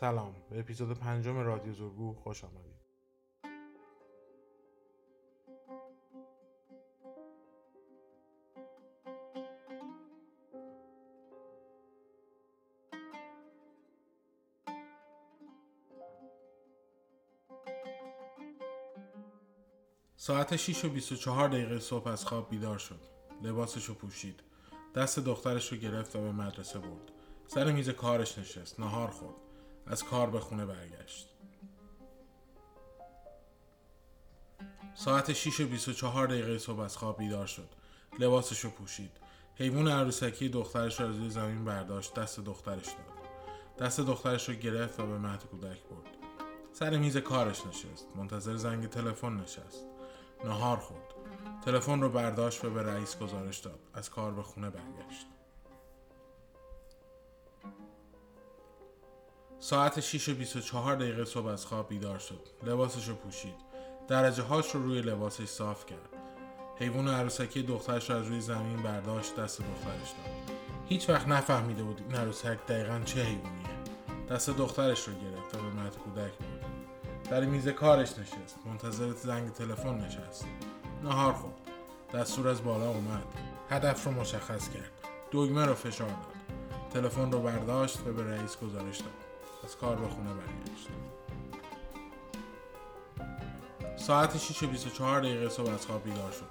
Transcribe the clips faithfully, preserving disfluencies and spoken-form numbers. سلام، به اپیزود پنجم رادیو زورگو خوش آمدید. ساعت شش و بیست و چهار دقیقه صبح از خواب بیدار شد. لباسشو پوشید. دست دخترشو گرفت و به مدرسه برد. سر میز کارش نشست. نهار خورد. از کار به خونه برگشت. ساعت شش و بیست و چهار دقیقه صبح از خواب بیدار شد. لباسشو پوشید. حیوان عروسکی دخترش از روی زمین برداشت. دست دخترش داد. دست دخترشو گرفت و به مهد کودک برد. سر میز کارش نشست. منتظر زنگ تلفن نشست. نهار خورد. تلفن رو برداشت و به رئیس گزارش داد. از کار به خونه برگشت. ساعت شش و بیست و چهار دقیقه صبح از خواب بیدار شد. لباسش رو پوشید. درجه هاش رو روی لباسش صاف کرد. حیوان عروسکی دخترش رو از روی زمین برداشت. دست دخترش داد. هیچ وقت نفهمیده بود این عروسک دقیقاً چه حیوانیه. دست دخترش رو گرفت و به مهد کودک برد. در میز کارش نشست. منتظر زنگ تلفن نشست. نهار خورد. دستور از بالا اومد. هدف رو مشخص کرد. دکمه رو فشار داد. تلفن رو برداشت و به رئیس گزارش داد. از کار به خونه برگشت. ساعت شش و بیست و چهار دقیقه صبح از خواب بیدار شد.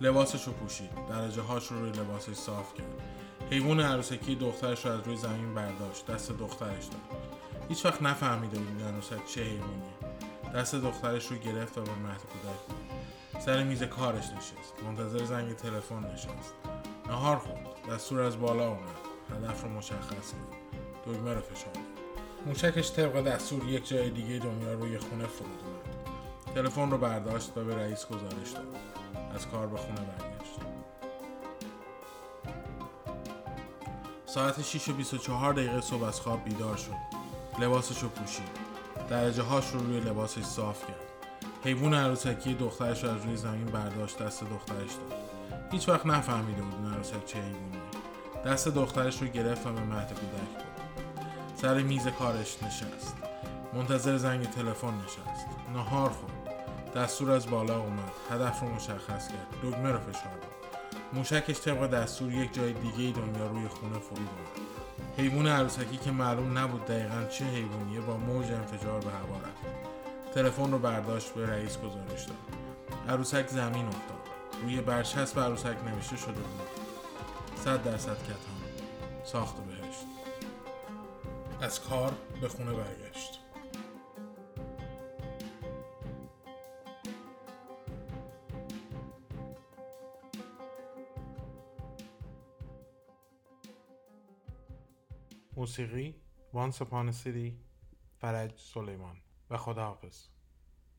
لباسش رو پوشید. درجه هاش رو روی لباسش صاف کرد. حیوان عروسکی دخترش رو از روی زمین برداشت. دست دخترش داد. هیچ وقت نفهمیده بود عروسک چه حیوانیه. دست دخترش رو گرفت و به مهد کودک. سر میز کارش نشست. منتظر زنگ تلفن نشست. نهار خورد. دستور از بالا اومد. هدف رو مشخص کرد. دکمه رو فشار داد. موشکش طبق دستور یک جای دیگه دنیا روی خونه فرود اومد. تلفن رو برداشت و به رئیس گزارش داد. از کار به خونه برگشت. ساعت شش و بیست و چهار دقیقه صبح از خواب بیدار شد. لباسش رو پوشید. درجه هاش رو روی لباسش صاف کرد. حیوان عروسکی دخترش رو از روی زمین برداشت. دست دخترش داد. هیچ وقت نفهمیده بود این عروسک چه حیوانیه. دست دخترش رو گرفت و به مهد کودک برد. سر میز کارش نشست. منتظر زنگ تلفن نشست. نهار خورد. دستور از بالا اومد. هدف رو مشخص کرد. دکمه رو فشار داد. موشکش طبق دستور یک جای دیگه دنیا روی خونه فرود اومد. حیوان عروسکی که معلوم نبود دقیقاً چه حیوانیه با موج انفجار به هوا رفت. تلفن رو برداشت به رئیس گزارش داد. عروسک زمین افتاد. روی برچسب عروسک نوشته شده بود: صد در صد کتان. ساخت و بهشت. از کار به خونه برگشت. موسیقی Once Upon a City، فرج سلیمان. و خداحافظ.